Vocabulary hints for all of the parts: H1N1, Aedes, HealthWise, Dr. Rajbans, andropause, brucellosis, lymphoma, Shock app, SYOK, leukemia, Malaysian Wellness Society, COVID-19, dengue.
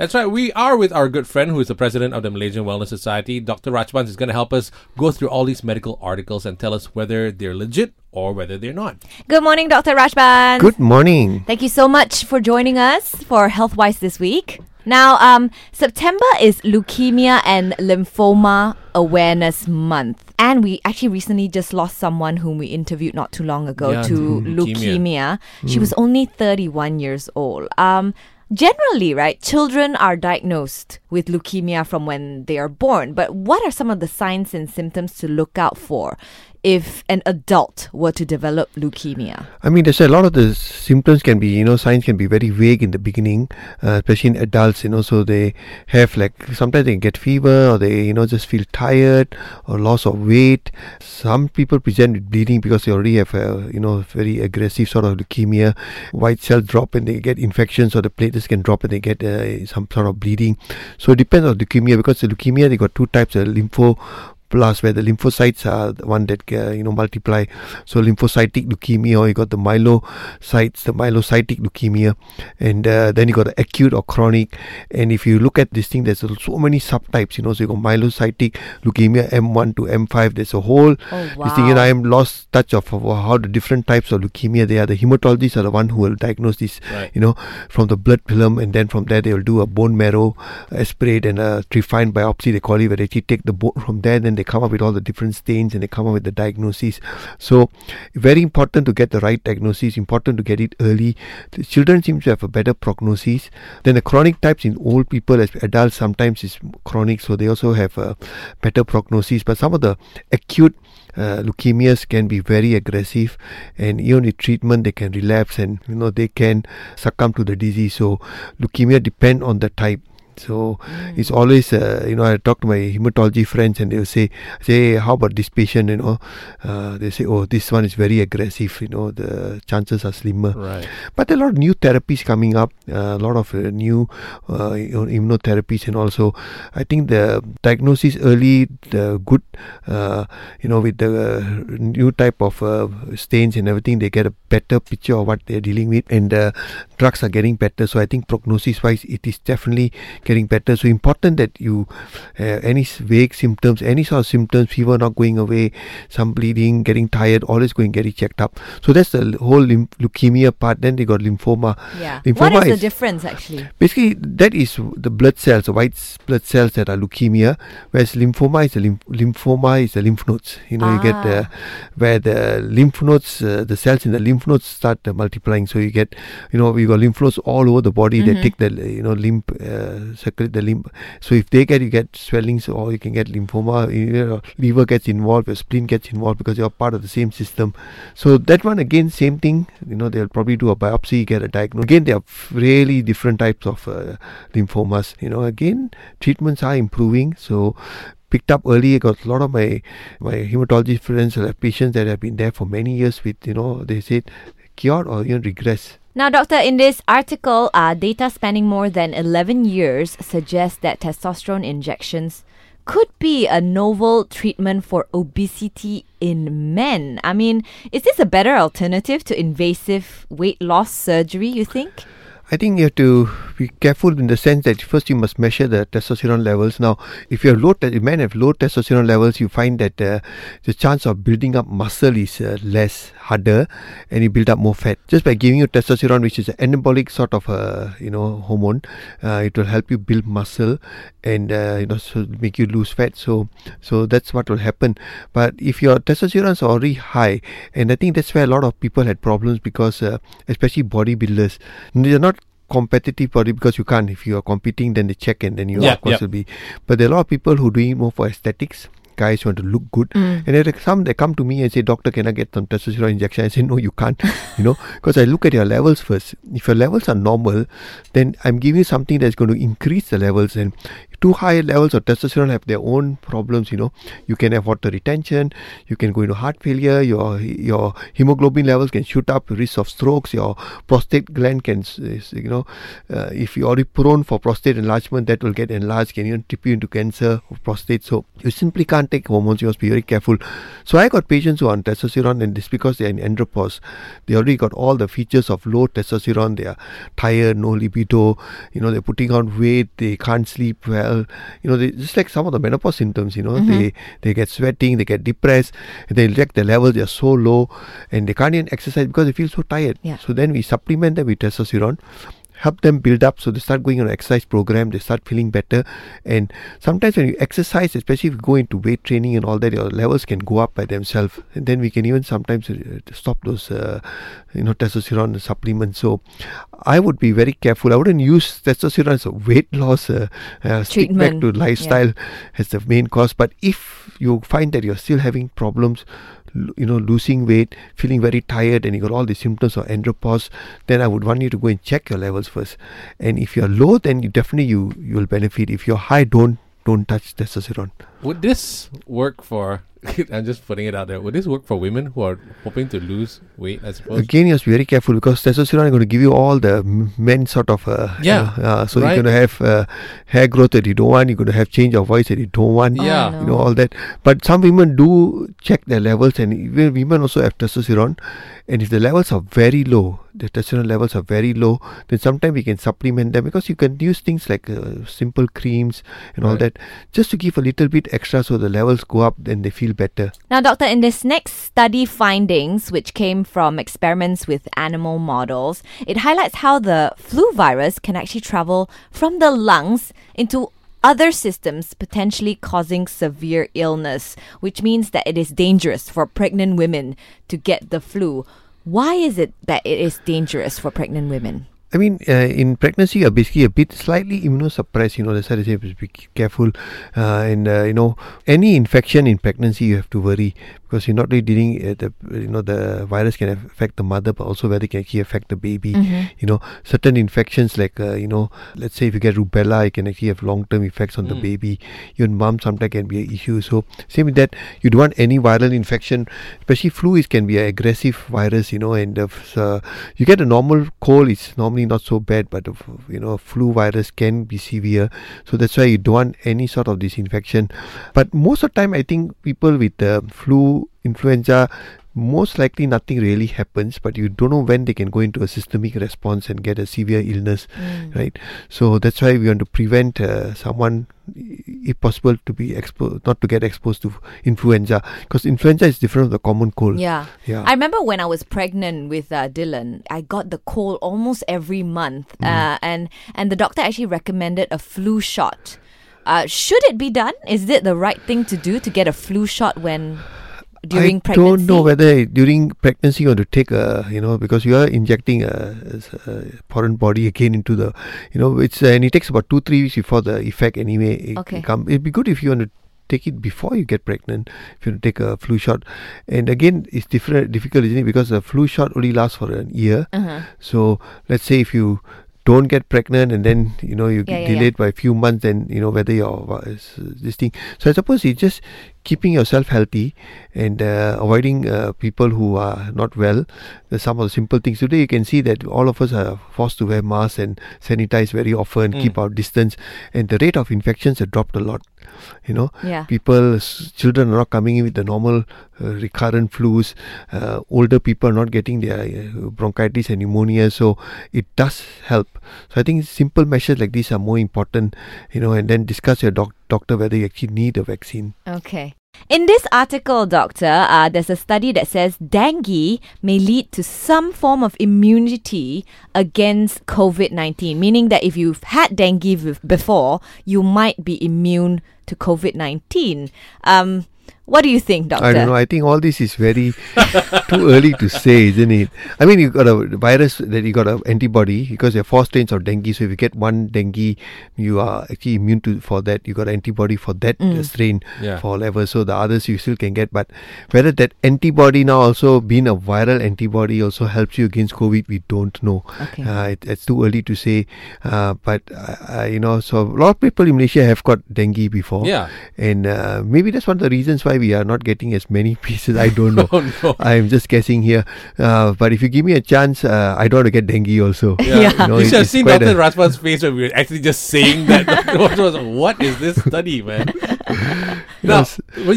That's right. We are with our good friend who is the president of the Malaysian Wellness Society. Dr. Rajbans is going to help us go through all these medical articles and tell us whether they're legit or whether they're not. Good morning, Dr. Rajbans. Good morning. Thank you so much for joining us for HealthWise this week. Now, September is Leukemia and Lymphoma Awareness Month. And we actually recently just lost someone whom we interviewed not too long ago to leukemia. She was only 31 years old. Generally, right, children are diagnosed with leukemia from when they are born. But what are some of the signs and symptoms to look out for if an adult were to develop leukemia? I mean, there's a lot of the symptoms can be, signs can be very vague in the beginning, especially in adults. So they have sometimes they get fever or they, just feel tired or loss of weight. Some people present with bleeding because they already have, very aggressive sort of leukemia. White cells drop and they get infections, or the platelets can drop and they get some sort of bleeding. So it depends on leukemia, because the leukemia, they got two types of lymphoblast, where the lymphocytes are the one that multiply. So lymphocytic leukemia, or you got the myelocytes, the myelocytic leukemia, and then you got the acute or chronic. And if you look at this thing, there's so many subtypes. So you got myelocytic leukemia M1 to M5. There's a whole this thing. I am lost touch of how the different types of leukemia they are. The hematologists are the one who will diagnose this. Right. From the blood film, and then from there they will do a bone marrow aspirate and a trifine biopsy. They call it, where they actually take the bone from there. Then they come up with all the different stains and they come up with the diagnoses. So very important to get the right diagnosis, important to get it early. The children seem to have a better prognosis. Then the chronic types in old people, as adults sometimes is chronic, so they also have a better prognosis. But some of the acute leukemias can be very aggressive, and even with treatment they can relapse, and they can succumb to the disease. So leukemia depend on the type. So it's always, I talk to my hematology friends and they'll say, how about this patient, they say, oh, this one is very aggressive, the chances are slimmer. Right. But there are a lot of new therapies coming up, a lot of new immunotherapies, and also I think the diagnosis early, the good, with the new type of stains and everything, they get a better picture of what they're dealing with, and the drugs are getting better. So I think prognosis-wise, it is definitely getting better. So important that you any vague symptoms, any sort of symptoms, fever not going away, some bleeding, getting tired, always go and get it checked up. So that's the whole leukemia part. Then they got lymphoma. Yeah. Lymphoma, what is the difference actually? Basically, that is the blood cells, the white blood cells that are leukemia, whereas lymphoma is the lymph nodes. You get where the lymph nodes, the cells in the lymph nodes start multiplying. So you get, we got lymph nodes all over the body. Mm-hmm. They take the circulate the lymph. So if they get, you get swellings, or you can get lymphoma. Your liver gets involved, your spleen gets involved, because you're part of the same system. So that one again, same thing. They'll probably do a biopsy, get a diagnosis. Again, there are really different types of lymphomas. Again, treatments are improving. So picked up early, because a lot of my hematology friends have patients that have been there for many years with, they said cured or even regress. Now, Doctor, in this article, data spanning more than 11 years suggests that testosterone injections could be a novel treatment for obesity in men. I mean, is this a better alternative to invasive weight loss surgery, you think? I think you have to be careful in the sense that first you must measure the testosterone levels. Now, if you have men have low testosterone levels, you find that the chance of building up muscle is less, harder, and you build up more fat. Just by giving you testosterone, which is an anabolic sort of hormone, it will help you build muscle and so make you lose fat. So that's what will happen. But if your testosterone is already high, and I think that's where a lot of people had problems, because especially bodybuilders, they're not competitive body, because you can't. If you are competing, then they check, and then will be. But there are a lot of people who do it more for aesthetics. Guys want to look good, and there are some that come to me and say, "Doctor, can I get some testosterone injection?" I say, "No, you can't." Because I look at your levels first. If your levels are normal, then I'm giving you something that's going to increase the levels. And too high levels of testosterone have their own problems. You can have water retention. You can go into heart failure. Your hemoglobin levels can shoot up. Risk of strokes. Your prostate gland can, if you're already prone for prostate enlargement, that will get enlarged. Can even trip you into cancer of prostate. So you simply can't can't take hormones, you must be very careful. So I got patients who are on testosterone, and it's because they are in andropause. They already got all the features of low testosterone. They are tired, no libido, they're putting on weight, they can't sleep well, they just like some of the menopause symptoms, they get sweating, they get depressed, they check the levels, they are so low, and they can't even exercise because they feel so tired. Yeah. So then we supplement them with testosterone, help them build up, so they start going on an exercise program, they start feeling better. And sometimes when you exercise, especially if you go into weight training and all that, your levels can go up by themselves, and then we can even sometimes stop those testosterone supplements. So I would be very careful. I wouldn't use testosterone as a weight loss treatment. Stick back to lifestyle as the main cause. But if you find that you're still having problems, losing weight, feeling very tired, and you got all the symptoms of andropause, then I would want you to go and check your levels first. And if you're low, then you definitely will benefit. If you're high, don't touch testosterone. Would this work for? I'm just putting it out there. Would this work for women who are hoping to lose weight, I suppose? Again, you must be very careful, because testosterone is going to give you all the men sort of... so right. You're going to have hair growth that you don't want. You're going to have change of voice that you don't want. All that. But some women do check their levels, and even women also have testosterone. And if the levels are very low, then sometimes we can supplement them, because you can use things like simple creams and all that, just to give a little bit extra so the levels go up, then they feel better. Now, Doctor, in this next study findings, which came from experiments with animal models, it highlights how the flu virus can actually travel from the lungs into other systems, potentially causing severe illness, which means that it is dangerous for pregnant women to get the flu. Why is it that it is dangerous for pregnant women? I mean, in pregnancy, you're basically a bit slightly immunosuppressed. That's why they say be careful. Any infection in pregnancy, you have to worry, because you're not really dealing. The virus can affect the mother, but also whether it can actually affect the baby. Mm-hmm. Certain infections like let's say if you get rubella, it can actually have long-term effects on the baby. Your mum sometimes can be an issue. So same with that, you don't want any viral infection, especially flu. It can be an aggressive virus, and if you get a normal cold, it's normally not so bad, but flu virus can be severe. So that's why you don't want any sort of this infection. But most of the time, I think people with flu, influenza, most likely nothing really happens, but you don't know when they can go into a systemic response and get a severe illness, right? So that's why we want to prevent someone, if possible, to be not to get exposed to influenza, because influenza is different from the common cold. Yeah. I remember when I was pregnant with Dylan, I got the cold almost every month, and the doctor actually recommended a flu shot. Should it be done? Is it the right thing to do to get a flu shot when? During pregnancy? I don't know whether during pregnancy you want to take because you are injecting a foreign body again into the, and it takes about 2-3 weeks before the effect anyway. It'd be good if you want to take it before you get pregnant, if you take a flu shot. And again, it's difficult, isn't it? Because the flu shot only lasts for a year. So let's say if you don't get pregnant and then you delay it by a few months, then whether you're this thing. So I suppose it's just keeping yourself healthy and avoiding people who are not well. There's some of the simple things. Today you can see that all of us are forced to wear masks and sanitize very often, keep our distance, and the rate of infections have dropped a lot. Children are not coming in with the normal recurrent flus. Older people are not getting their bronchitis and pneumonia, so it does help. So I think simple measures like these are more important, and then discuss your doctor whether you actually need a vaccine. Okay. In this article, Doctor, there's a study that says dengue may lead to some form of immunity against COVID-19, meaning that if you've had dengue before, you might be immune to COVID-19. What do you think, Doctor? I don't know. I think all this is very too early to say, isn't it? I mean, you got a virus that you got an antibody, because there are four strains of dengue. So if you get one dengue, you are actually immune for that. You got an antibody for that strain forever. So the others you still can get. But whether that antibody now also being a viral antibody also helps you against COVID, we don't know. Okay. It's too early to say. But so a lot of people in Malaysia have got dengue before. Yeah. And maybe that's one of the reasons why we are not getting as many pieces. I don't know. Oh, no. I'm just guessing here. But if you give me a chance, I don't want to get dengue also. You should have seen Dr. Rajbans' face when we were actually just saying that. What is this study, man? Yes. Now, well,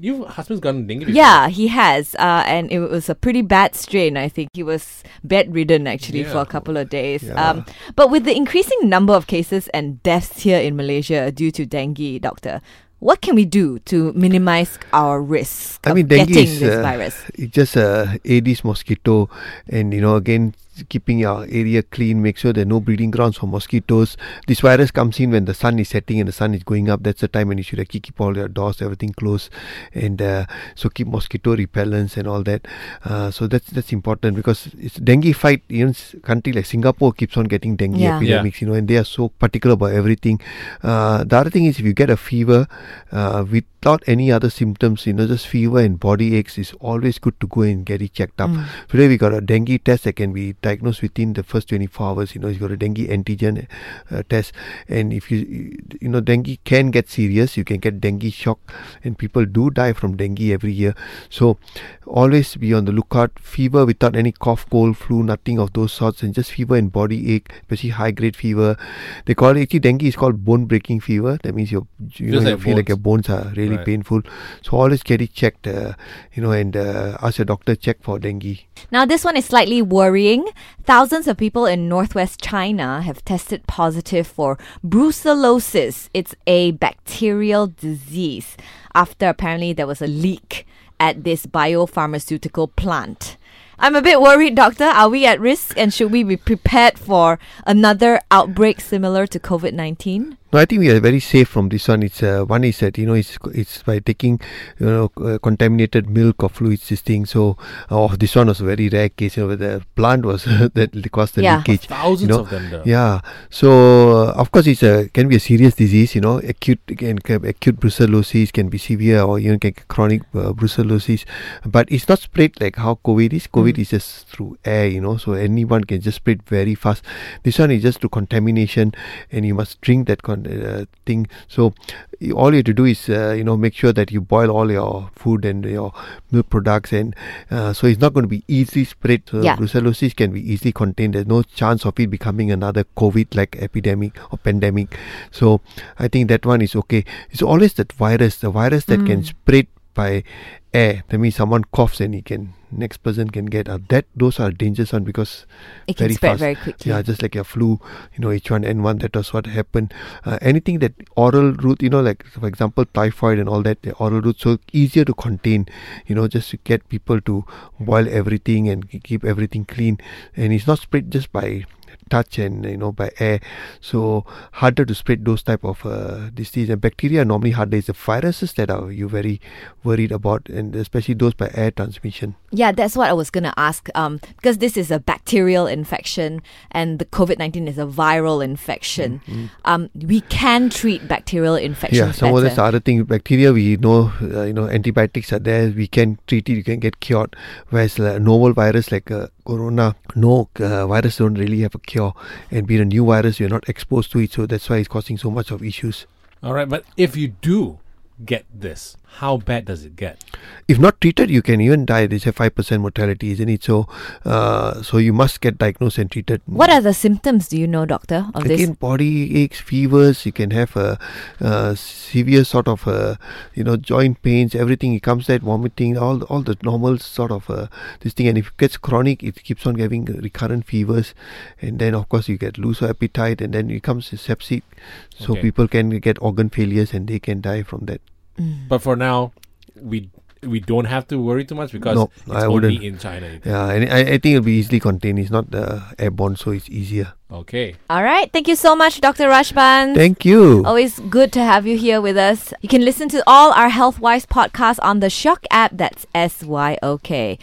your husband's gotten dengue before. Yeah, he has. And it was a pretty bad strain, I think. He was bedridden, actually, for a couple of days. Yeah. But with the increasing number of cases and deaths here in Malaysia due to dengue, Doctor, what can we do to minimize our risk of dengue getting this virus? It's just an Aedes mosquito. And, again, keeping our area clean, make sure there are no breeding grounds for mosquitoes. This virus comes in when the sun is setting and the sun is going up. That's the time when you should actually keep all your doors, everything closed, and so keep mosquito repellents and all that. So that's important, because it's dengue fight. Country like Singapore keeps on getting dengue epidemics, and they are so particular about everything. The other thing is, if you get a fever without any other symptoms, just fever and body aches, is always good to go and get it checked up. Today we got a dengue test that can be diagnosed within the first 24 hours. If you got a dengue antigen test, and if you dengue can get serious, you can get dengue shock, and people do die from dengue every year. So always be on the lookout. Fever without any cough, cold, flu, nothing of those sorts, and just fever and body ache, especially high grade fever. They call it, actually dengue is called bone breaking fever. That means you feel like your bones are really painful. So always get it checked, and ask your doctor check for dengue. Now this one is slightly worrying. Thousands of people in northwest China have tested positive for brucellosis. It's a bacterial disease, after apparently there was a leak at this biopharmaceutical plant. I'm a bit worried, Doctor. Are we at risk, and should we be prepared for another outbreak similar to COVID-19? No, I think we are very safe from this one. It's one is that it's by taking contaminated milk or fluids, this thing. So this one was a very rare case. Where the plant was that caused the leakage. Thousands of them. Though. Yeah. So of course it's can be a serious disease. Acute brucellosis can be severe, or can chronic brucellosis. But it's not spread like how COVID is. COVID is just through air. So anyone can just spread very fast. This one is just through contamination, and you must drink that thing. So all you have to do is make sure that you boil all your food and your milk products, and so it's not going to be easily spread. Brucellosis can be easily contained. There's no chance of it becoming another COVID like epidemic or pandemic. So I think that one is okay. It's always that virus, that can spread by air. That means someone coughs and next person can get that. Those are dangerous ones, because it can spread very quickly. Yeah, just like your flu, H1N1. That was what happened. Anything that oral route, like for example typhoid and all that, the oral route, so easier to contain. Just to get people to boil everything and keep everything clean, and it's not spread just by touch and by air, so harder to spread those type of disease. And bacteria are normally harder. It's the viruses that are you very worried about, and especially those by air transmission. Yeah, that's what I was going to ask, because this is a bacterial infection and the COVID-19 is a viral infection. We can treat bacterial infections better. That's the other thing. Bacteria, we know antibiotics are there, we can treat it, you can get cured, whereas a novel virus like corona, virus don't really have a cure, and being a new virus, you're not exposed to it, so that's why it's causing so much of issues. Alright, but if you do get this, how bad does it get? If not treated, you can even die. There's a 5% mortality, isn't it? So so you must get diagnosed and treated. What are the symptoms, do you know, Doctor, of this? Again, body aches, fevers. You can have a severe sort of joint pains, everything. It comes that vomiting, all the normal sort of this thing. And if it gets chronic, it keeps on having recurrent fevers, and then of course you get loose appetite, and then it comes septic. So people can get organ failures and they can die from that. But for now, we don't have to worry too much, because it's only in China. Yeah, and I think it'll be easily contained. It's not airborne, so it's easier. Okay. All right. Thank you so much, Dr. Rajbans. Thank you. Always good to have you here with us. You can listen to all our HealthWise podcasts on the Shock app. That's SYOK.